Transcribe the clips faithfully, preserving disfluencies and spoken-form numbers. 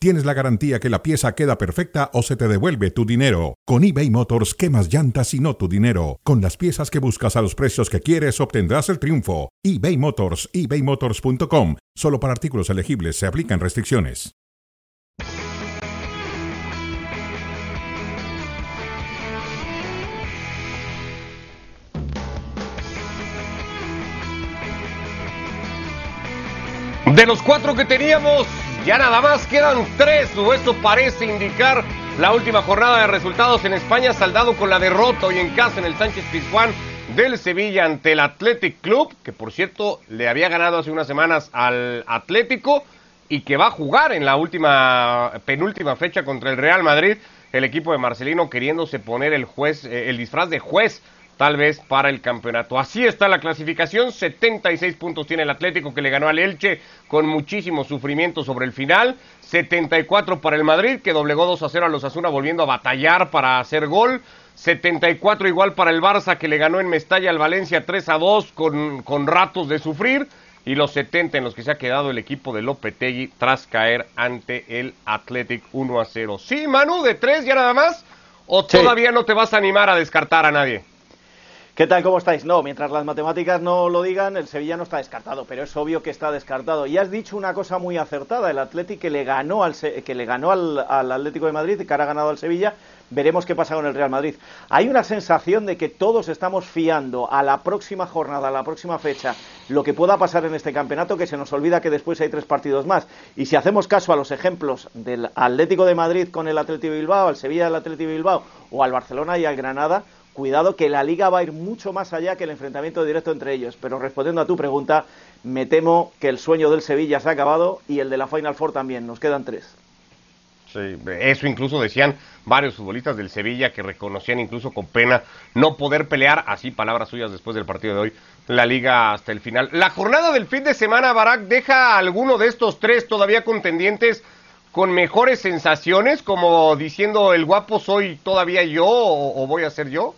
tienes la garantía que la pieza queda perfecta o se te devuelve tu dinero. Con eBay Motors, quemas llantas y no tu dinero. Con las piezas que buscas a los precios que quieres, obtendrás el triunfo. eBay Motors, e bay motors punto com. Solo para artículos elegibles se aplican restricciones. De los cuatro que teníamos, ya nada más quedan tres, o esto parece indicar. La última jornada de resultados en España, saldado con la derrota hoy en casa en el Sánchez Pizjuán del Sevilla ante el Athletic Club, que por cierto le había ganado hace unas semanas al Atlético y que va a jugar en la última penúltima fecha contra el Real Madrid. El equipo de Marcelino queriéndose poner el juez, eh, el disfraz de juez, tal vez para el campeonato. Así está la clasificación, setenta y seis puntos tiene el Atlético, que le ganó al Elche con muchísimo sufrimiento sobre el final, setenta y cuatro para el Madrid, que doblegó dos a cero a los Osasuna, volviendo a batallar para hacer gol, setenta y cuatro igual para el Barça, que le ganó en Mestalla al Valencia tres a dos con, con ratos de sufrir, y los setenta en los que se ha quedado el equipo de Lopetegui tras caer ante el Atlético uno a cero. Sí, Manu, de tres ya nada más, o sí. Todavía no te vas a animar a descartar a nadie. ¿Qué tal? ¿Cómo estáis? No, mientras las matemáticas no lo digan, el Sevilla no está descartado, pero es obvio que está descartado. Y has dicho una cosa muy acertada, el Atlético que le ganó al, que le ganó al, al Atlético de Madrid, que ahora ha ganado al Sevilla, veremos qué pasa con el Real Madrid. Hay una sensación de que todos estamos fiando a la próxima jornada, a la próxima fecha, lo que pueda pasar en este campeonato, que se nos olvida que después hay tres partidos más. Y si hacemos caso a los ejemplos del Atlético de Madrid con el Atlético Bilbao, al Sevilla del Atlético Bilbao, o al Barcelona y al Granada, cuidado que la Liga va a ir mucho más allá que el enfrentamiento directo entre ellos. Pero respondiendo a tu pregunta, me temo que el sueño del Sevilla se ha acabado y el de la Final Four también. Nos quedan tres. Sí, eso incluso decían varios futbolistas del Sevilla, que reconocían incluso con pena no poder pelear, así palabras suyas después del partido de hoy, la Liga hasta el final. La jornada del fin de semana, Barak, deja a alguno de estos tres todavía contendientes con mejores sensaciones, como diciendo el guapo soy todavía yo o, o voy a ser yo.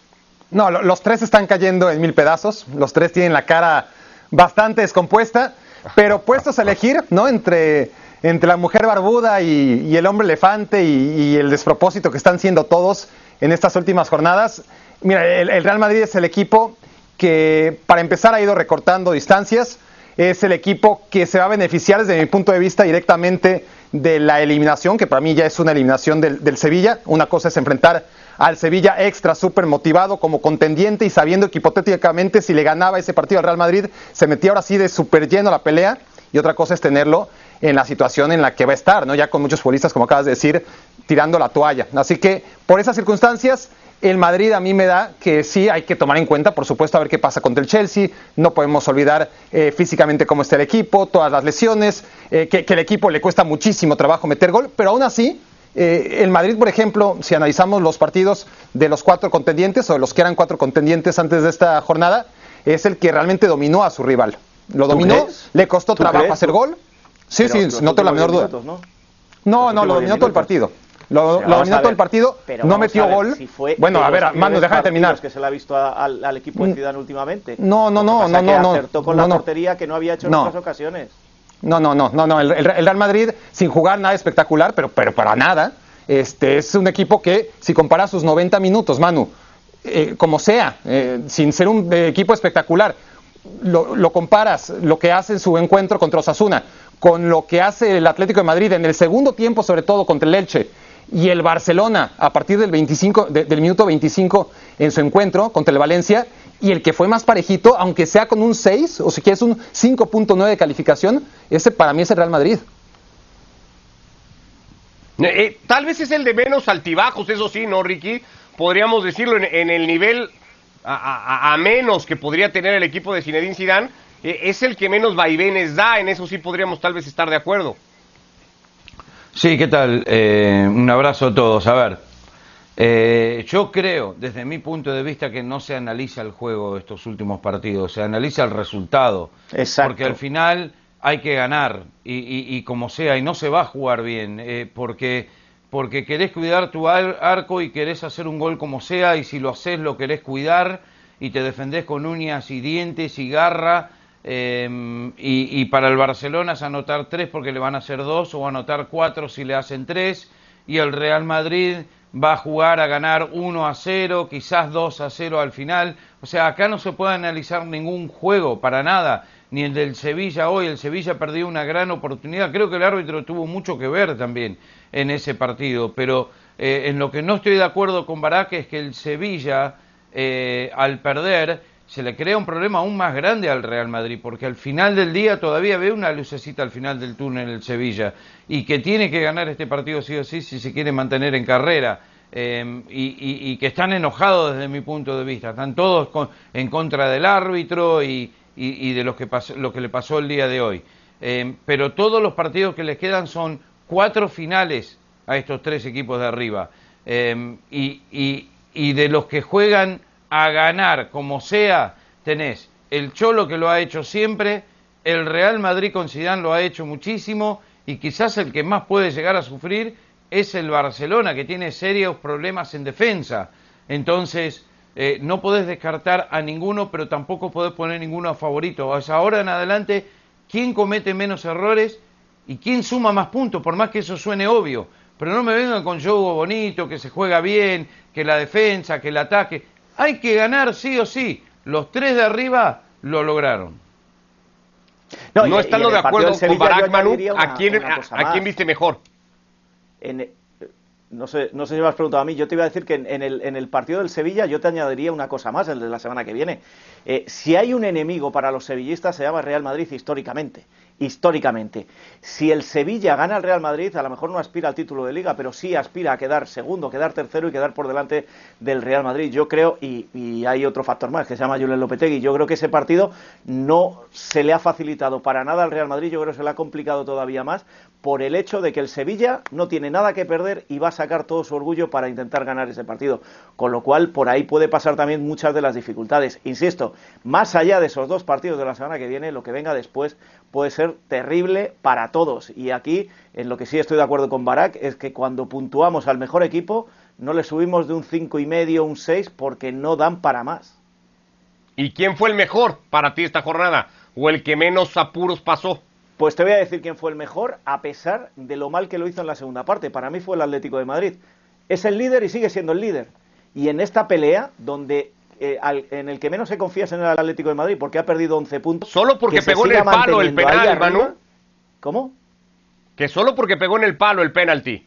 No, los tres están cayendo en mil pedazos, los tres tienen la cara bastante descompuesta, pero puestos a elegir, ¿no? Entre, entre la mujer barbuda y, y el hombre elefante y, y el despropósito que están siendo todos en estas últimas jornadas. Mira, el, el Real Madrid es el equipo que para empezar ha ido recortando distancias, es el equipo que se va a beneficiar desde mi punto de vista directamente de la eliminación, que para mí ya es una eliminación del, del Sevilla. Una cosa es enfrentar al Sevilla extra, súper motivado como contendiente y sabiendo que hipotéticamente si le ganaba ese partido al Real Madrid se metía ahora sí de súper lleno a la pelea, y otra cosa es tenerlo en la situación en la que va a estar, ¿no? Ya con muchos futbolistas, como acabas de decir, tirando la toalla. Así que por esas circunstancias el Madrid a mí me da que sí hay que tomar en cuenta, por supuesto, a ver qué pasa contra el Chelsea. No podemos olvidar eh, físicamente cómo está el equipo, todas las lesiones, eh, que, que el equipo le cuesta muchísimo trabajo meter gol, pero aún así Eh, el Madrid, por ejemplo, si analizamos los partidos de los cuatro contendientes o de los que eran cuatro contendientes antes de esta jornada, es el que realmente dominó a su rival. Lo dominó, le costó trabajo crees? hacer gol. Sí, pero sí, no tengo la menor duda. Minutos, ¿no? no, no, lo dominó minutos. todo el partido. Lo, lo dominó todo el partido, pero no metió gol. Si bueno, a ver, Manu, déjame terminar. Que se le ha visto a, al, al equipo de Zidane últimamente. No, no, no, no, no. Acertó con la portería que no había hecho en otras ocasiones. No, no, no, no, no. El, el Real Madrid, sin jugar nada espectacular, pero, pero para nada, este, es un equipo que, si compara sus noventa minutos, Manu, eh, como sea, eh, sin ser un eh, equipo espectacular, lo, lo comparas, lo que hace en su encuentro contra Osasuna, con lo que hace el Atlético de Madrid en el segundo tiempo, sobre todo contra el Elche, y el Barcelona a partir del, veinticinco, de, del minuto veinticinco en su encuentro contra el Valencia, y el que fue más parejito, aunque sea con un seis, o si quieres un cinco punto nueve de calificación, ese para mí es el Real Madrid. Eh, tal vez es el de menos altibajos, eso sí, ¿no, Ricky? Podríamos decirlo en, en el nivel a, a, a menos que podría tener el equipo de Zinedine Zidane, eh, es el que menos vaivenes da, en eso sí podríamos tal vez estar de acuerdo. Sí, ¿qué tal? Eh, un abrazo a todos. A ver, eh, yo creo, desde mi punto de vista, que no se analiza el juego de estos últimos partidos, se analiza el resultado. Exacto. Porque al final hay que ganar y, y, y como sea, y no se va a jugar bien, eh, porque, porque querés cuidar tu ar arco y querés hacer un gol como sea, y si lo haces lo querés cuidar y te defendés con uñas y dientes y garra, eh, y, y para el Barcelona es anotar tres porque le van a hacer dos, o anotar cuatro si le hacen tres, y el Real Madrid va a jugar a ganar uno a cero, quizás dos a cero al final. O sea, acá no se puede analizar ningún juego, para nada, ni el del Sevilla hoy. El Sevilla perdió una gran oportunidad, creo que el árbitro tuvo mucho que ver también en ese partido, pero eh, en lo que no estoy de acuerdo con Barán es que el Sevilla, eh, al perder, se le crea un problema aún más grande al Real Madrid, porque al final del día todavía ve una lucecita al final del túnel el Sevilla, y que tiene que ganar este partido sí o sí si se quiere mantener en carrera, eh, y, y, y que están enojados desde mi punto de vista, están todos con, en contra del árbitro y, y, y de los que pasó, lo que le pasó el día de hoy, eh, pero todos los partidos que les quedan son cuatro finales a estos tres equipos de arriba, eh, y, y, y de los que juegan a ganar como sea, tenés el Cholo, que lo ha hecho siempre, el Real Madrid con Zidane lo ha hecho muchísimo, y quizás el que más puede llegar a sufrir es el Barcelona, que tiene serios problemas en defensa. Entonces, eh, no podés descartar a ninguno, pero tampoco podés poner ninguno a favorito. O sea, ahora en adelante, ¿quién comete menos errores y quién suma más puntos? Por más que eso suene obvio, pero no me vengan con juego bonito, que se juega bien, que la defensa, que el ataque... Hay que ganar sí o sí. Los tres de arriba lo lograron. No, no estando de acuerdo con Barak, Manu, ¿a quién, a, a quién viste mejor? En, no sé, no sé si me has preguntado a mí. Yo te iba a decir que en, en, el, en el partido del Sevilla yo te añadiría una cosa más, el de la semana que viene. Eh, si hay un enemigo para los sevillistas, se llama Real Madrid históricamente. Históricamente. Si el Sevilla gana al Real Madrid, a lo mejor no aspira al título de Liga, pero sí aspira a quedar segundo, quedar tercero y quedar por delante del Real Madrid. Yo creo, y, y hay otro factor más que se llama Lionel Lopetegui, yo creo que ese partido no se le ha facilitado para nada al Real Madrid, yo creo que se le ha complicado todavía más por el hecho de que el Sevilla no tiene nada que perder y va a sacar todo su orgullo para intentar ganar ese partido, con lo cual por ahí puede pasar también muchas de las dificultades. Insisto, más allá de esos dos partidos de la semana que viene, lo que venga después puede ser terrible para todos, y aquí en lo que sí estoy de acuerdo con Barak es que cuando puntuamos al mejor equipo no le subimos de un cinco y medio, un seis, porque no dan para más. ¿Y quién fue el mejor para ti esta jornada, o el que menos apuros pasó? Pues te voy a decir quién fue el mejor, a pesar de lo mal que lo hizo en la segunda parte. Para mí fue el Atlético de Madrid. Es el líder y sigue siendo el líder, y en esta pelea donde Eh, al, en el que menos se confía es en el Atlético de Madrid, porque ha perdido once puntos. ¿Solo porque pegó en el palo el penal, Manu? ¿Cómo? Que solo porque pegó en el palo el penalti.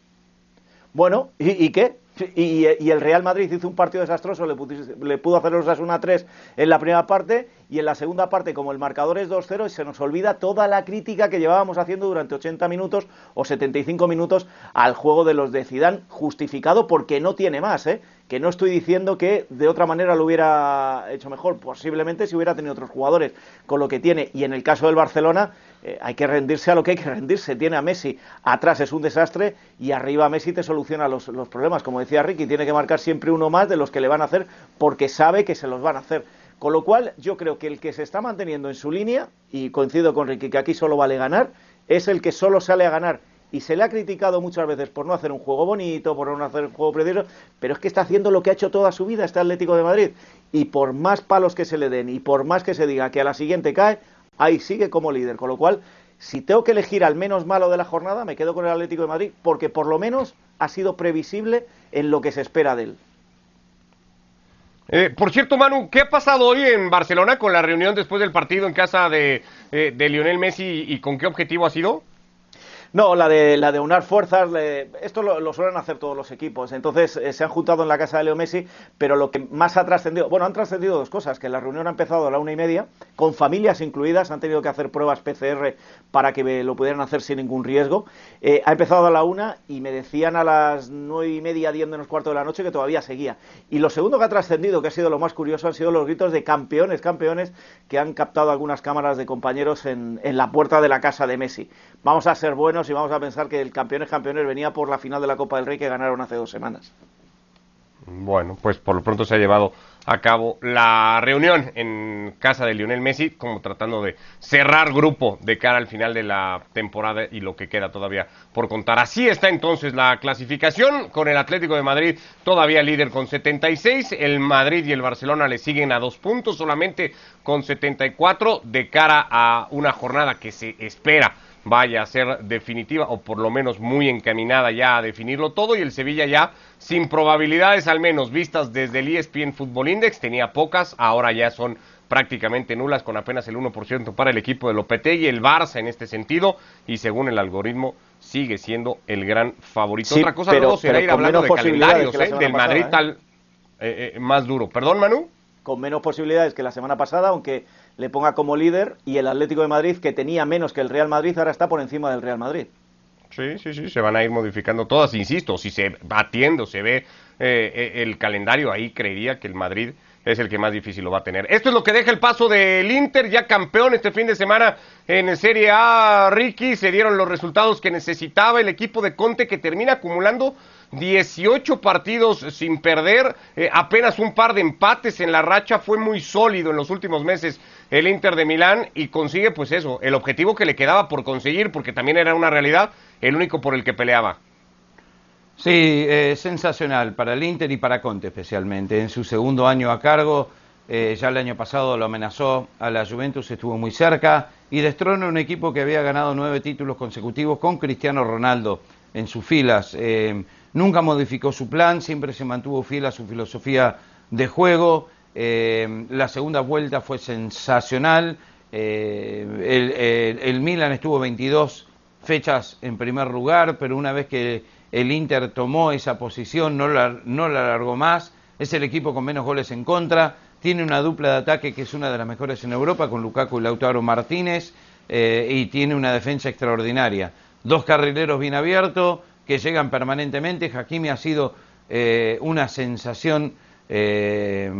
Bueno, ¿y, y qué? Y, y el Real Madrid hizo un partido desastroso, le, le pudo hacer los Osasuna tres en la primera parte, y en la segunda parte, como el marcador es dos cero, se nos olvida toda la crítica que llevábamos haciendo durante ochenta minutos o setenta y cinco minutos al juego de los de Zidane, justificado porque no tiene más, ¿eh? Que no estoy diciendo que de otra manera lo hubiera hecho mejor, posiblemente si hubiera tenido otros jugadores con lo que tiene. Y en el caso del Barcelona, eh, hay que rendirse a lo que hay que rendirse. Tiene a Messi, atrás es un desastre, y arriba Messi te soluciona los, los problemas, como decía Ricky, tiene que marcar siempre uno más de los que le van a hacer, porque sabe que se los van a hacer. Con lo cual, yo creo que el que se está manteniendo en su línea, y coincido con Ricky que aquí solo vale ganar, es el que solo sale a ganar. Y se le ha criticado muchas veces por no hacer un juego bonito, por no hacer un juego precioso, pero es que está haciendo lo que ha hecho toda su vida este Atlético de Madrid. Y por más palos que se le den y por más que se diga que a la siguiente cae, ahí sigue como líder. Con lo cual, si tengo que elegir al menos malo de la jornada, me quedo con el Atlético de Madrid, porque por lo menos ha sido previsible en lo que se espera de él. Eh, por cierto, Manu, ¿qué ha pasado hoy en Barcelona con la reunión después del partido en casa de, eh, de Lionel Messi, y con qué objetivo ha sido? No, la de, la de unar fuerzas, le, esto lo, lo suelen hacer todos los equipos. Entonces eh, se han juntado en la casa de Leo Messi, pero lo que más ha trascendido, bueno, han trascendido dos cosas, que la reunión ha empezado a la una y media, con familias incluidas, han tenido que hacer pruebas P C R para que lo pudieran hacer sin ningún riesgo. Eh, ha empezado a la una y me decían a las nueve y media, diez menos cuarto de la noche, que todavía seguía. Y lo segundo que ha trascendido, que ha sido lo más curioso, han sido los gritos de campeones, campeones, que han captado algunas cámaras de compañeros en, en la puerta de la casa de Messi. Vamos a ser buenos y vamos a pensar que el campeones campeones venía por la final de la Copa del Rey que ganaron hace dos semanas. Bueno, pues por lo pronto se ha llevado a cabo la reunión en casa de Lionel Messi, como tratando de cerrar grupo de cara al final de la temporada y lo que queda todavía por contar. Así está entonces la clasificación, con el Atlético de Madrid todavía líder con setenta y seis, el Madrid y el Barcelona le siguen a dos puntos solamente con setenta y cuatro, de cara a una jornada que se espera vaya a ser definitiva, o por lo menos muy encaminada ya a definirlo todo, y el Sevilla ya sin probabilidades, al menos vistas desde el E S P N Football Index, tenía pocas, ahora ya son prácticamente nulas, con apenas el uno por ciento para el equipo de Lopetegui, el Barça en este sentido, y según el algoritmo sigue siendo el gran favorito. Sí, Otra cosa pero, luego será ir hablando de calendarios, de ¿eh? del Madrid pasada, tal eh, eh, más duro. ¿Perdón, Manu? Con menos posibilidades que la semana pasada, aunque le ponga como líder, y el Atlético de Madrid, que tenía menos que el Real Madrid, ahora está por encima del Real Madrid. Sí, sí, sí, se van a ir modificando todas, insisto, si se va atiendo, se ve eh, el calendario, ahí creería que el Madrid es el que más difícil lo va a tener. Esto es lo que deja el paso del Inter, ya campeón este fin de semana en Serie A, Ricky, se dieron los resultados que necesitaba el equipo de Conte, que termina acumulando dieciocho partidos sin perder, eh, apenas un par de empates en la racha, fue muy sólido en los últimos meses el Inter de Milán, y consigue pues eso, el objetivo que le quedaba por conseguir, porque también era una realidad, el único por el que peleaba. Sí, eh, sensacional para el Inter y para Conte especialmente, en su segundo año a cargo, eh, ya el año pasado lo amenazó a la Juventus, estuvo muy cerca, y destrona un equipo que había ganado nueve títulos consecutivos con Cristiano Ronaldo en sus filas. eh, Nunca modificó su plan, siempre se mantuvo fiel a su filosofía de juego. Eh, la segunda vuelta fue sensacional. Eh, el, el, el Milan estuvo veintidós fechas en primer lugar, pero una vez que el Inter tomó esa posición no la, no la alargó más. Es el equipo con menos goles en contra. Tiene una dupla de ataque que es una de las mejores en Europa, con Lukaku y Lautaro Martínez. Eh, y tiene una defensa extraordinaria. Dos carrileros bien abiertos que llegan permanentemente. Hakimi ha sido eh, una sensación eh,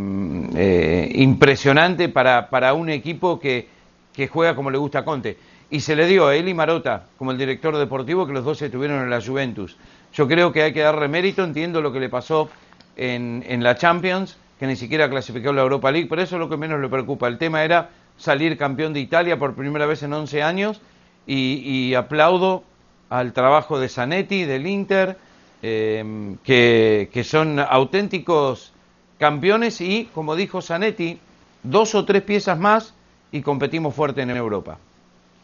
eh, impresionante para, para un equipo que, que juega como le gusta a Conte. Y se le dio a él y Marotta, como el director deportivo, que los dos estuvieron en la Juventus. Yo creo que hay que darle mérito, entiendo lo que le pasó en, en la Champions, que ni siquiera clasificó la Europa League, pero eso es lo que menos le preocupa. El tema era salir campeón de Italia por primera vez en once años, y, y aplaudo al trabajo de Zanetti, del Inter, eh, que, que son auténticos campeones, y, como dijo Zanetti, dos o tres piezas más y competimos fuerte en Europa.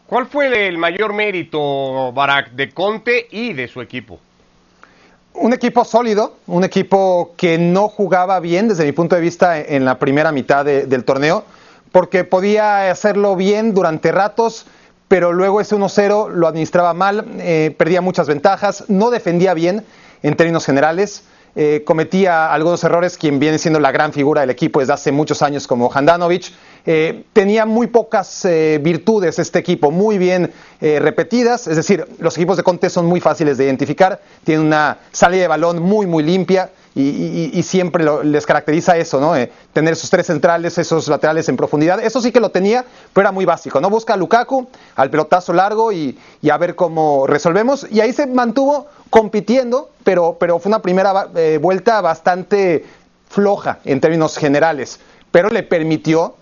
¿Cuál fue el mayor mérito, Barak, de Conte y de su equipo? Un equipo sólido, un equipo que no jugaba bien desde mi punto de vista en la primera mitad de, del torneo, porque podía hacerlo bien durante ratos, pero luego ese uno cero lo administraba mal, eh, perdía muchas ventajas, no defendía bien en términos generales, eh, cometía algunos errores, quien viene siendo la gran figura del equipo desde hace muchos años como Handanovic. Eh, tenía muy pocas eh, virtudes este equipo, muy bien eh, repetidas, es decir, los equipos de Conte son muy fáciles de identificar, tienen una salida de balón muy muy limpia, Y, y, y siempre lo, les caracteriza eso, ¿no? Eh, tener esos tres centrales, esos laterales en profundidad. Eso sí que lo tenía, pero era muy básico, ¿no? Busca a Lukaku, al pelotazo largo y, y a ver cómo resolvemos. Y ahí se mantuvo compitiendo, pero, pero fue una primera eh, vuelta bastante floja en términos generales. Pero le permitió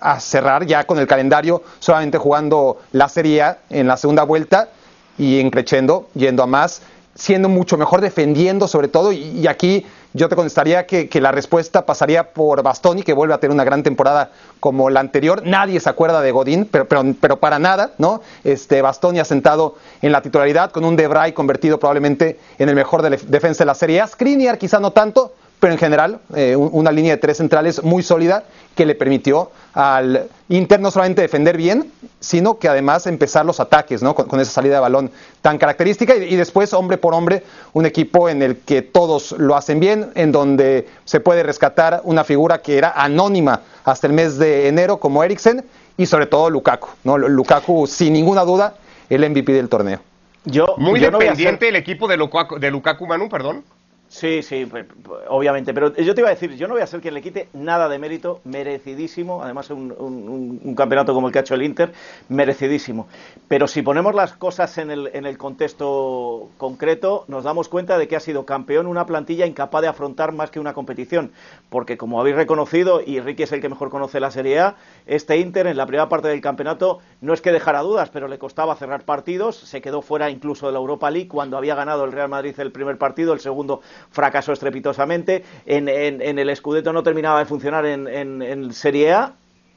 a cerrar ya con el calendario, solamente jugando la Serie A en la segunda vuelta y en crescendo, yendo a más, siendo mucho mejor, defendiendo sobre todo, y, y aquí yo te contestaría que, que la respuesta pasaría por Bastoni, que vuelve a tener una gran temporada como la anterior. Nadie se acuerda de Godín, pero, pero, pero para nada, ¿no? Este, Bastoni asentado en la titularidad, con un De Vrij convertido probablemente en el mejor de la defensa de la Serie A. Skriniar quizá no tanto, pero en general eh, una línea de tres centrales muy sólida que le permitió al Inter no solamente defender bien, sino que además empezar los ataques, ¿no? Con, con esa salida de balón tan característica, y, y después hombre por hombre, un equipo en el que todos lo hacen bien, en donde se puede rescatar una figura que era anónima hasta el mes de enero como Eriksen, y sobre todo Lukaku, ¿no? Lukaku sin ninguna duda el M V P del torneo. Yo, Muy yo dependiente no voy a hacer... el equipo de Lukaku, de Lukaku Manu, perdón. Sí, sí, pe- pe- obviamente, pero yo te iba a decir, yo no voy a ser quien le quite nada de mérito, merecidísimo, además un, un- un- un campeonato como el que ha hecho el Inter, merecidísimo. Pero si ponemos las cosas en el, en el contexto concreto, nos damos cuenta de que ha sido campeón una plantilla incapaz de afrontar más que una competición, porque como habéis reconocido, y Ricky es el que mejor conoce la Serie A, este Inter en la primera parte del campeonato no es que dejara dudas, pero le costaba cerrar partidos, se quedó fuera incluso de la Europa League cuando había ganado el Real Madrid el primer partido, el segundo fracasó estrepitosamente, en, en- en el Scudetto no terminaba de funcionar en, en- en Serie A,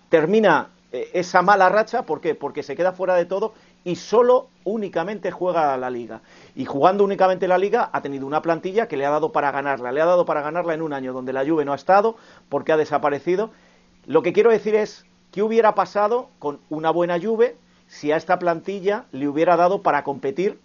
termina eh, esa mala racha, ¿por qué? Porque se queda fuera de todo y solo únicamente juega la Liga. Y jugando únicamente la Liga ha tenido una plantilla que le ha dado para ganarla, le ha dado para ganarla en un año donde la Juve no ha estado porque ha desaparecido. Lo que quiero decir es, ¿qué hubiera pasado con una buena Juve si a esta plantilla le hubiera dado para competir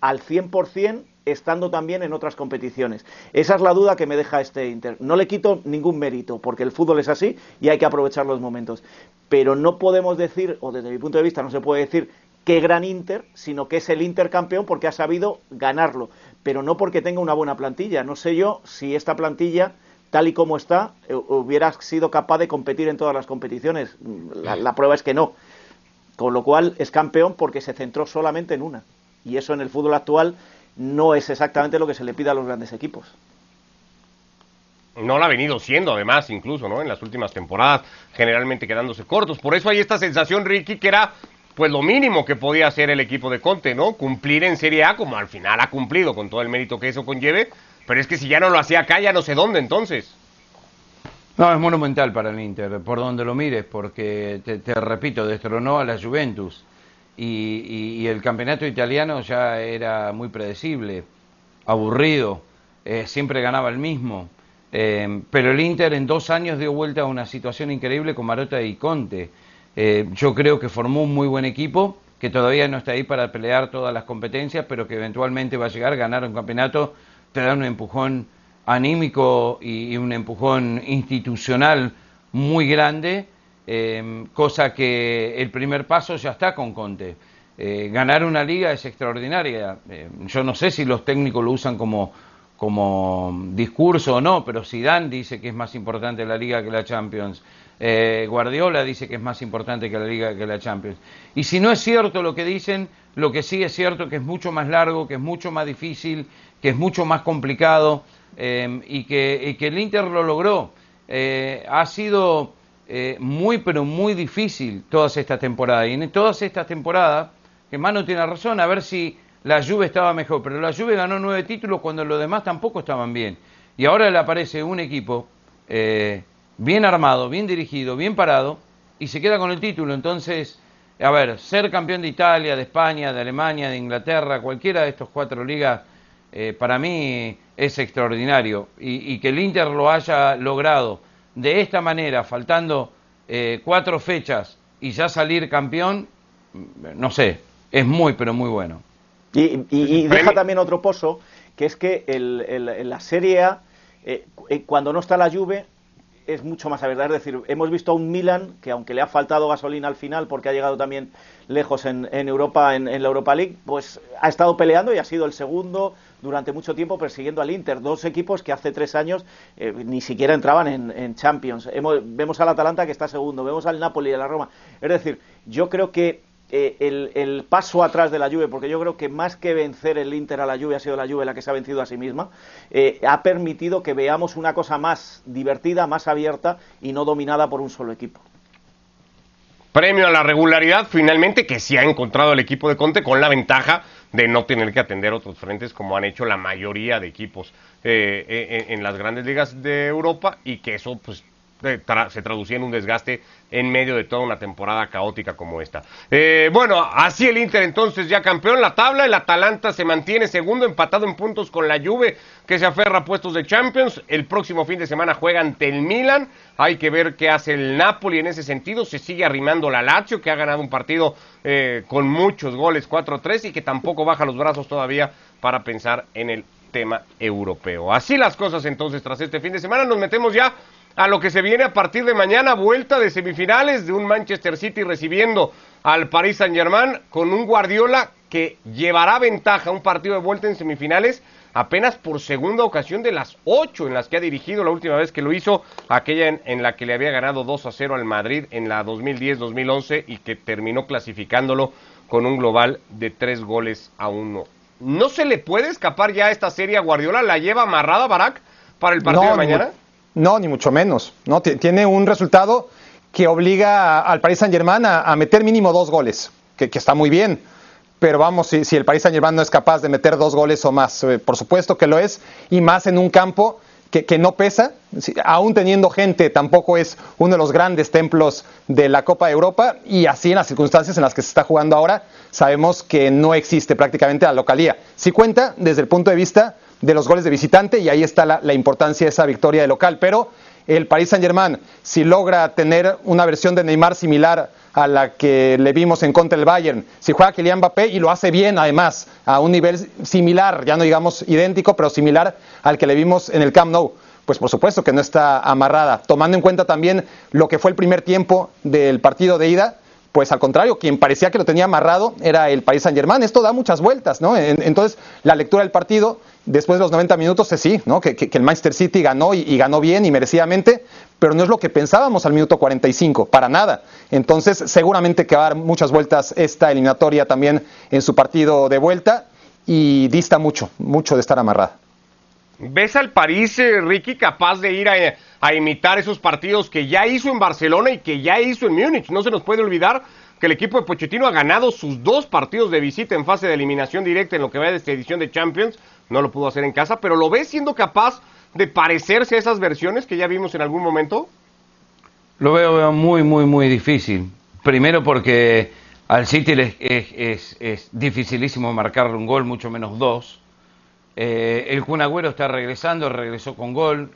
al cien por ciento estando también en otras competiciones? Esa es la duda que me deja este Inter. No le quito ningún mérito, porque el fútbol es así y hay que aprovechar los momentos. Pero no podemos decir, o desde mi punto de vista no se puede decir qué gran Inter, sino que es el Inter campeón porque ha sabido ganarlo, pero no porque tenga una buena plantilla. No sé yo si esta plantilla, tal y como está, eh, hubiera sido capaz de competir en todas las competiciones. La, la prueba es que no. Con lo cual es campeón porque se centró solamente en una. Y eso en el fútbol actual no es exactamente lo que se le pide a los grandes equipos. No lo ha venido siendo, además, incluso, ¿no? En las últimas temporadas, generalmente quedándose cortos. Por eso hay esta sensación, Ricky, que era pues lo mínimo que podía hacer el equipo de Conte, ¿no? Cumplir en Serie A, como al final ha cumplido, con todo el mérito que eso conlleve. Pero es que si ya no lo hacía acá, ya no sé dónde, entonces. No, es monumental para el Inter, por donde lo mires, porque te, te repito, destronó a la Juventus y, y- y el campeonato italiano ya era muy predecible, aburrido, eh, siempre ganaba el mismo. Eh, pero el Inter en dos años dio vuelta a una situación increíble con Marotta y Conte. Eh, yo creo que formó un muy buen equipo, que todavía no está ahí para pelear todas las competencias, pero que eventualmente va a llegar, ganar un campeonato, te da un empujón anímico y, y un empujón institucional muy grande, eh, cosa que el primer paso ya está con Conte. Eh, ganar una liga es extraordinaria. Eh, yo no sé si los técnicos lo usan como, como discurso o no, pero Zidane dice que es más importante la liga que la Champions. Eh, Guardiola dice que es más importante que la liga que la Champions. Y si no es cierto lo que dicen, lo que sí es cierto que es mucho más largo, que es mucho más difícil, que es mucho más complicado, eh, y, que, y que el Inter lo logró. Eh, ha sido eh, muy, pero muy difícil todas estas temporadas. Y en todas estas temporadas, que Manu tiene razón, a ver si la Juve estaba mejor, pero la Juve ganó nueve títulos cuando los demás tampoco estaban bien. Y ahora le aparece un equipo eh, bien armado, bien dirigido, bien parado, y se queda con el título. Entonces, a ver, ser campeón de Italia, de España, de Alemania, de Inglaterra, cualquiera de estos cuatro ligas, eh, para mí es extraordinario. Y, y que el Inter lo haya logrado de esta manera, faltando eh, cuatro fechas y ya salir campeón, no sé, es muy, pero muy bueno. Y, y- y deja Premi- también otro pozo, que es que el- el- en la Serie A, eh, cu- eh, cuando no está la Juve, es mucho más verdad. Es decir, hemos visto a un Milan que, aunque le ha faltado gasolina al final, porque ha llegado también lejos en, en Europa, en, en la Europa League, pues ha estado peleando y ha sido el segundo durante mucho tiempo persiguiendo al Inter. Dos equipos que hace tres años eh, ni siquiera entraban en, en Champions. Hemos- vemos al Atalanta que está segundo, vemos al Napoli y a la Roma. Es decir, yo creo que eh, el, el paso atrás de la Juve, porque yo creo que más que vencer el Inter a la Juve, ha sido la Juve la que se ha vencido a sí misma, eh, ha permitido que veamos una cosa más divertida, más abierta y no dominada por un solo equipo. Premio a la regularidad, finalmente, que sí ha encontrado el equipo de Conte, con la ventaja de no tener que atender otros frentes como han hecho la mayoría de equipos eh, eh, en, en las grandes ligas de Europa, y que eso pues eh, tra- se traducía en un desgaste en medio de toda una temporada caótica como esta. Eh, bueno, así el Inter entonces ya campeón, la tabla, el Atalanta se mantiene segundo, empatado en puntos con la Juve, que se aferra a puestos de Champions. El próximo fin de semana juega ante el Milan, hay que ver qué hace el Napoli en ese sentido, se sigue arrimando la Lazio, que ha ganado un partido eh, con muchos goles, cuatro a tres, y que tampoco baja los brazos todavía para pensar en el tema europeo. Así las cosas entonces tras este fin de semana, nos metemos ya a lo que se viene a partir de mañana, vuelta de semifinales de un Manchester City recibiendo al Paris Saint-Germain, con un Guardiola que llevará ventaja un partido de vuelta en semifinales apenas por segunda ocasión de las ocho en las que ha dirigido. La última vez que lo hizo, aquella en, en la que le había ganado dos a cero al Madrid en la dos mil diez dos mil once y que terminó clasificándolo con un global de tres goles a uno. ¿No se le puede escapar ya esta serie a Guardiola? ¿La lleva amarrada, Barak, para el partido no, de mañana? Ni, no, ni mucho menos. No, tiene un resultado que obliga al Paris Saint-Germain a, a meter mínimo dos goles, que, que está muy bien. Pero vamos, si, si el Paris Saint-Germain no es capaz de meter dos goles o más, eh, por supuesto que lo es, y más en un campo que, que no pesa, si, aún teniendo gente, tampoco es uno de los grandes templos de la Copa de Europa, y así en las circunstancias en las que se está jugando ahora, sabemos que no existe prácticamente la localía. Sí cuenta desde el punto de vista de los goles de visitante, y ahí está la, la importancia de esa victoria de local, pero el Paris Saint-Germain, si logra tener una versión de Neymar similar a la que le vimos en contra del Bayern, si juega Kylian Mbappé y lo hace bien además, a un nivel similar, ya no digamos idéntico, pero similar al que le vimos en el Camp Nou, pues por supuesto que no está amarrada. Tomando en cuenta también lo que fue el primer tiempo del partido de ida, pues al contrario, quien parecía que lo tenía amarrado era el Paris Saint-Germain. Esto da muchas vueltas, ¿no? Entonces, la lectura del partido después de los noventa minutos es sí, ¿no? Que, que, que el Manchester City ganó y, y ganó bien y merecidamente, pero no es lo que pensábamos al minuto cuarenta y cinco, para nada. Entonces, seguramente que va a dar muchas vueltas esta eliminatoria también en su partido de vuelta y dista mucho, mucho de estar amarrada. ¿Ves al París, eh, Ricky, capaz de ir a, a imitar esos partidos que ya hizo en Barcelona y que ya hizo en Múnich? No se nos puede olvidar que el equipo de Pochettino ha ganado sus dos partidos de visita en fase de eliminación directa en lo que va de esta edición de Champions. No lo pudo hacer en casa, pero ¿lo ves siendo capaz de parecerse a esas versiones que ya vimos en algún momento? Lo veo muy, muy, muy difícil. Primero porque al City es, es, es, es dificilísimo marcarle un gol, mucho menos dos. Eh, el Kun Agüero está regresando, regresó con gol.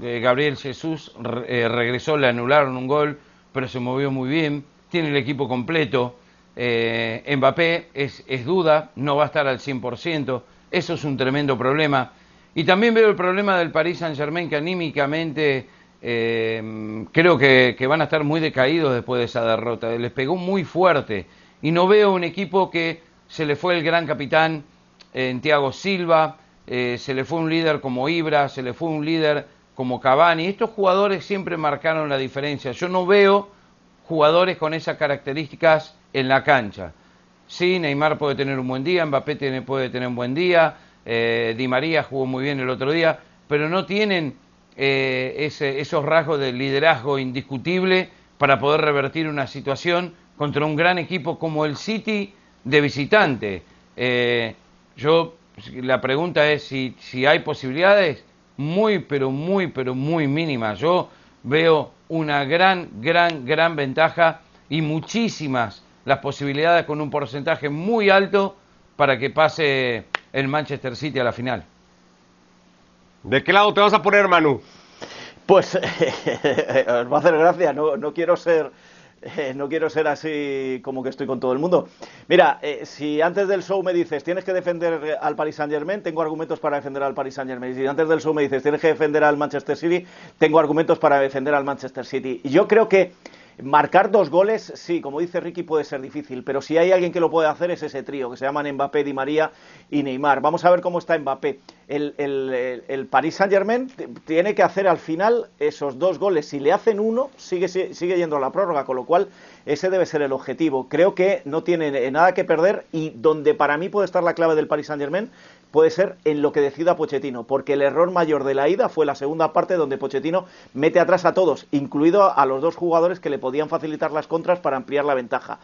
Eh, Gabriel Jesús re, eh, regresó, le anularon un gol, pero se movió muy bien. Tiene el equipo completo. Eh, Mbappé es, es duda, no va a estar al cien por ciento. Eso es un tremendo problema. Y también veo el problema del Paris Saint-Germain, que anímicamente eh, creo que, que van a estar muy decaídos después de esa derrota. Les pegó muy fuerte. Y no veo un equipo que se le fue el gran capitán eh, en Thiago Silva. Eh, se le fue un líder como Ibra, se le fue un líder como Cavani. Estos jugadores siempre marcaron la diferencia. Yo no veo jugadores con esas características en la cancha. Sí, Neymar puede tener un buen día, Mbappé tiene, puede tener un buen día, eh, Di María jugó muy bien el otro día, pero no tienen eh, ese, esos rasgos de liderazgo indiscutible para poder revertir una situación contra un gran equipo como el City de visitante. Eh, yo... La pregunta es si, si hay posibilidades, muy, pero muy, pero muy mínimas. Yo veo una gran, gran, gran ventaja y muchísimas las posibilidades con un porcentaje muy alto para que pase el Manchester City a la final. ¿De qué lado te vas a poner, Manu? Pues os va a hacer gracia, no, no quiero ser... Eh, no quiero ser así como que estoy con todo el mundo. Mira, eh, si antes del show me dices tienes que defender al Paris Saint-Germain, tengo argumentos para defender al Paris Saint-Germain. Si antes del show me dices tienes que defender al Manchester City, tengo argumentos para defender al Manchester City. Y yo creo que marcar dos goles, sí, como dice Ricky, puede ser difícil, pero si hay alguien que lo puede hacer es ese trío, que se llaman Mbappé, Di María y Neymar. Vamos a ver cómo está Mbappé. El, el, el Paris Saint-Germain tiene que hacer al final esos dos goles. Si le hacen uno, sigue, sigue yendo a la prórroga, con lo cual ese debe ser el objetivo. Creo que no tiene nada que perder y donde para mí puede estar la clave del Paris Saint-Germain puede ser en lo que decida Pochettino, porque el error mayor de la ida fue la segunda parte donde Pochettino mete atrás a todos, incluido a los dos jugadores que le podían facilitar las contras para ampliar la ventaja.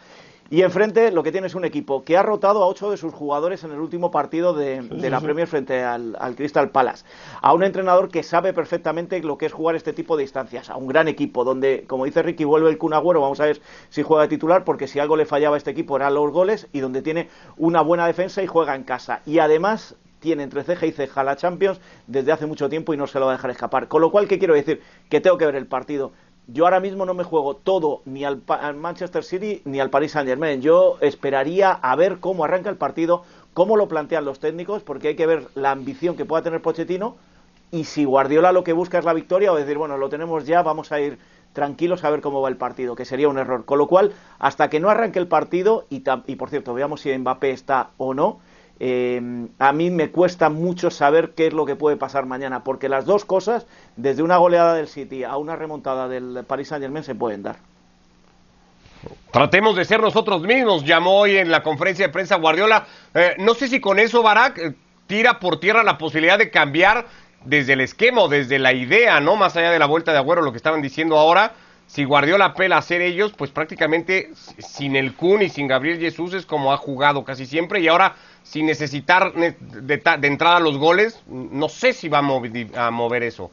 Y enfrente lo que tiene es un equipo que ha rotado a ocho de sus jugadores en el último partido de, de la Premier frente al, al Crystal Palace. A un entrenador que sabe perfectamente lo que es jugar este tipo de instancias. A un gran equipo donde, como dice Ricky, vuelve el Kun Agüero. Vamos a ver si juega de titular, porque si algo le fallaba a este equipo eran los goles. Y donde tiene una buena defensa y juega en casa. Y además tiene entre ceja y ceja la Champions desde hace mucho tiempo y no se lo va a dejar escapar. Con lo cual, ¿qué quiero decir? Que tengo que ver el partido. Yo ahora mismo no me juego todo ni al, al Manchester City ni al Paris Saint-Germain. Yo esperaría a ver cómo arranca el partido, cómo lo plantean los técnicos, porque hay que ver la ambición que pueda tener Pochettino y si Guardiola lo que busca es la victoria o decir, bueno, lo tenemos ya, vamos a ir tranquilos a ver cómo va el partido, que sería un error. Con lo cual, hasta que no arranque el partido, y, y por cierto, veamos si Mbappé está o no, eh, a mí me cuesta mucho saber qué es lo que puede pasar mañana, porque las dos cosas, desde una goleada del City a una remontada del Paris Saint-Germain, se pueden dar. Tratemos de ser nosotros mismos, llamó hoy en la conferencia de prensa Guardiola. Eh, no sé si con eso Barak eh, tira por tierra la posibilidad de cambiar desde el esquema, desde la idea, ¿no? Más allá de la vuelta de Agüero, lo que estaban diciendo ahora, si Guardiola apela a ser ellos, pues prácticamente sin el Kun y sin Gabriel Jesús es como ha jugado casi siempre, y ahora sin necesitar de, de entrada los goles, no sé si va a mover, a mover eso.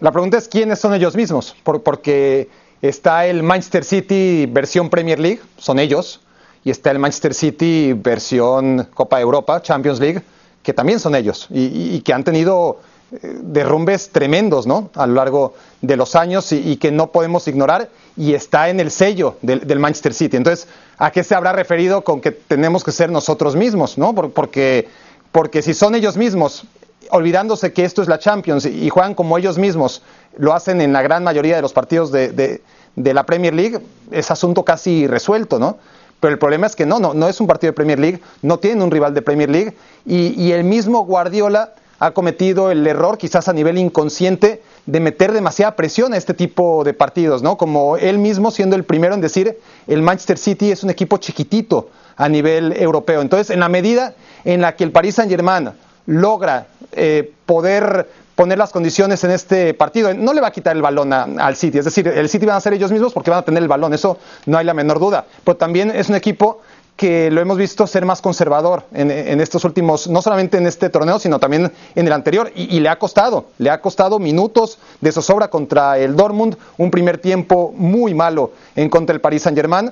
La pregunta es quiénes son ellos mismos, por, porque... está el Manchester City versión Premier League, son ellos, y está el Manchester City versión Copa de Europa, Champions League, que también son ellos, y, y que han tenido derrumbes tremendos, ¿no?, a lo largo de los años, y, y que no podemos ignorar, y está en el sello del, del Manchester City. Entonces, ¿a qué se habrá referido con que tenemos que ser nosotros mismos, ¿no? Porque, porque si son ellos mismos, olvidándose que esto es la Champions y juegan como ellos mismos, lo hacen en la gran mayoría de los partidos de, de, de la Premier League, es asunto casi resuelto, ¿no? Pero el problema es que no, no, no es un partido de Premier League, no tienen un rival de Premier League, y, y el mismo Guardiola ha cometido el error, quizás a nivel inconsciente, de meter demasiada presión a este tipo de partidos, ¿no? Como él mismo siendo el primero en decir, el Manchester City es un equipo chiquitito a nivel europeo. Entonces, en la medida en la que el Paris Saint-Germain logra eh, poder poner las condiciones en este partido, no le va a quitar el balón a, al City, es decir, el City van a ser ellos mismos porque van a tener el balón, eso no hay la menor duda, pero también es un equipo que lo hemos visto ser más conservador en, en estos últimos, no solamente en este torneo, sino también en el anterior, y, y le ha costado, le ha costado minutos de zozobra contra el Dortmund, un primer tiempo muy malo en contra del Paris Saint-Germain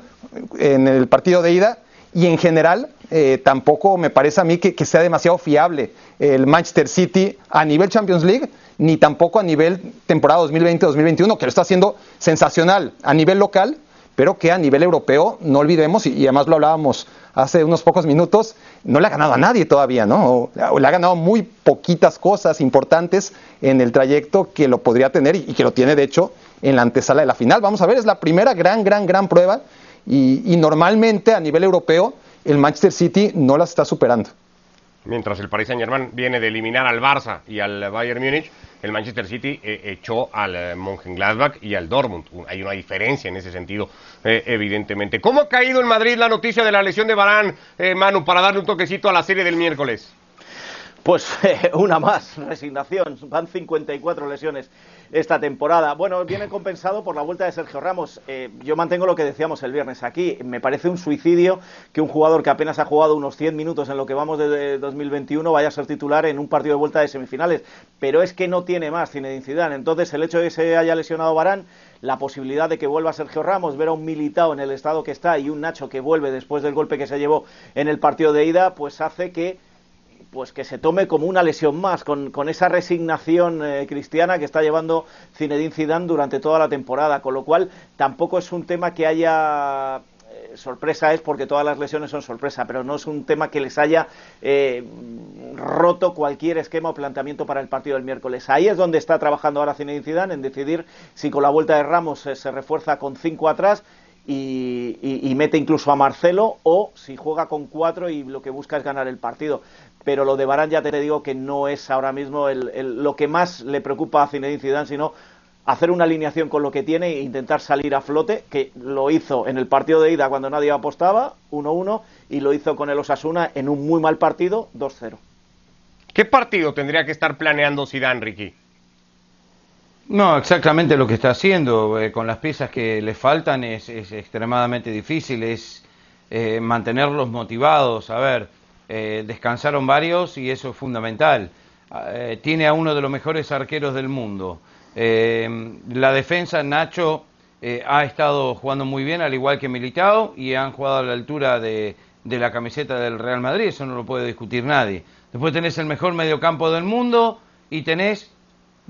en el partido de ida, y en general eh, tampoco me parece a mí que, que sea demasiado fiable el Manchester City a nivel Champions League, ni tampoco a nivel temporada dos mil veinte dos mil veintiuno, que lo está haciendo sensacional a nivel local, pero que a nivel europeo, no olvidemos, y, y además lo hablábamos hace unos pocos minutos, no le ha ganado a nadie todavía, ¿no? O le ha ganado muy poquitas cosas importantes en el trayecto que lo podría tener, y, y que lo tiene de hecho en la antesala de la final. Vamos a ver, es la primera gran, gran, gran prueba. Y, y normalmente a nivel europeo el Manchester City no las está superando. Mientras el Paris Saint-Germain viene de eliminar al Barça y al Bayern Múnich, el Manchester City eh, echó al eh, Mönchengladbach y al Dortmund. Hay una diferencia en ese sentido, eh, evidentemente. ¿Cómo ha caído en Madrid la noticia de la lesión de Barán, eh, Manu, para darle un toquecito a la serie del miércoles? Pues eh, una más, resignación. Van cincuenta y cuatro lesiones esta temporada. Bueno, viene compensado por la vuelta de Sergio Ramos. Eh, yo mantengo lo que decíamos el viernes aquí. Me parece un suicidio que un jugador que apenas ha jugado unos cien minutos en lo que vamos de dos mil veintiuno vaya a ser titular en un partido de vuelta de semifinales. Pero es que no tiene más Zinedine Zidane. Entonces, el hecho de que se haya lesionado Barán, la posibilidad de que vuelva Sergio Ramos, ver a un Militao en el estado que está y un Nacho que vuelve después del golpe que se llevó en el partido de ida, pues hace que... pues que se tome como una lesión más, con, con esa resignación eh, cristiana que está llevando Zinedine Zidane durante toda la temporada, con lo cual tampoco es un tema que haya... sorpresa es porque todas las lesiones son sorpresa, pero no es un tema que les haya eh, roto cualquier esquema o planteamiento para el partido del miércoles. Ahí es donde está trabajando ahora Zinedine Zidane, en decidir si con la vuelta de Ramos eh, se refuerza con cinco atrás, Y, y mete incluso a Marcelo, o si juega con cuatro y lo que busca es ganar el partido. Pero lo de Varane ya te digo que no es ahora mismo el, el, lo que más le preocupa a Zinedine Zidane, sino hacer una alineación con lo que tiene e intentar salir a flote, que lo hizo en el partido de ida cuando nadie apostaba, uno uno, y lo hizo con el Osasuna en un muy mal partido, dos cero. ¿Qué partido tendría que estar planeando Zidane, Ricky? No, exactamente lo que está haciendo, eh, con las piezas que le faltan es, es extremadamente difícil, es eh, mantenerlos motivados. A ver, eh, descansaron varios y eso es fundamental. Eh, tiene a uno de los mejores arqueros del mundo. Eh, la defensa, Nacho, eh, ha estado jugando muy bien, al igual que Militao, y han jugado a la altura de, de la camiseta del Real Madrid, eso no lo puede discutir nadie. Después tenés el mejor mediocampo del mundo y tenés...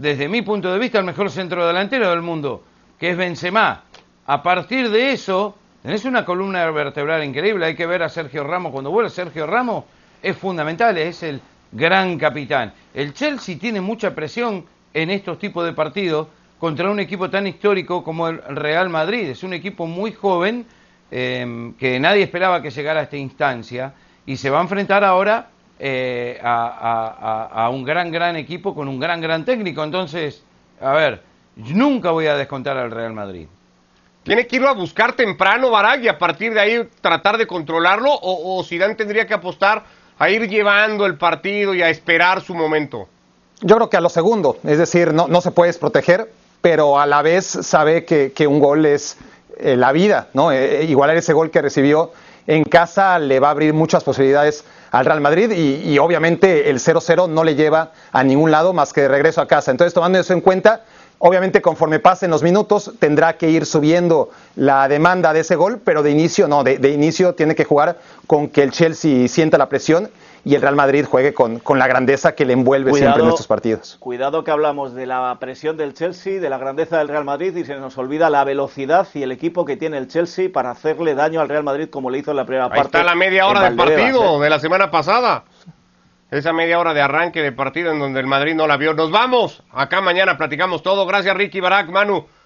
desde mi punto de vista, el mejor centrodelantero del mundo, que es Benzema. A partir de eso, tenés una columna vertebral increíble. Hay que ver a Sergio Ramos. Cuando vuelve Sergio Ramos, es fundamental, es el gran capitán. El Chelsea tiene mucha presión en estos tipos de partidos contra un equipo tan histórico como el Real Madrid. Es un equipo muy joven, eh, que nadie esperaba que llegara a esta instancia, y se va a enfrentar ahora eh, a, a, a un gran, gran equipo con un gran, gran técnico. Entonces, a ver, nunca voy a descontar al Real Madrid. ¿Tiene que irlo a buscar temprano, Barán, y a partir de ahí tratar de controlarlo? ¿O, o Zidane tendría que apostar a ir llevando el partido y a esperar su momento? Yo creo que a lo segundo, es decir, no, no se puede desproteger, pero a la vez sabe que, que un gol es eh, la vida, ¿no? Eh, igualar ese gol que recibió en casa le va a abrir muchas posibilidades al Real Madrid y, y obviamente el cero cero no le lleva a ningún lado más que de regreso a casa. Entonces, tomando eso en cuenta, obviamente conforme pasen los minutos tendrá que ir subiendo la demanda de ese gol, pero de inicio no, de, de inicio tiene que jugar con que el Chelsea sienta la presión y el Real Madrid juegue con, con la grandeza que le envuelve cuidado, siempre en estos partidos. Cuidado que hablamos de la presión del Chelsea, de la grandeza del Real Madrid y se nos olvida la velocidad y el equipo que tiene el Chelsea para hacerle daño al Real Madrid como le hizo en la primera Ahí parte. Ahí está la media hora del partido de la semana pasada. Esa media hora de arranque de partido en donde el Madrid no la vio. Nos vamos. Acá mañana platicamos todo. Gracias Ricky, Barak, Manu.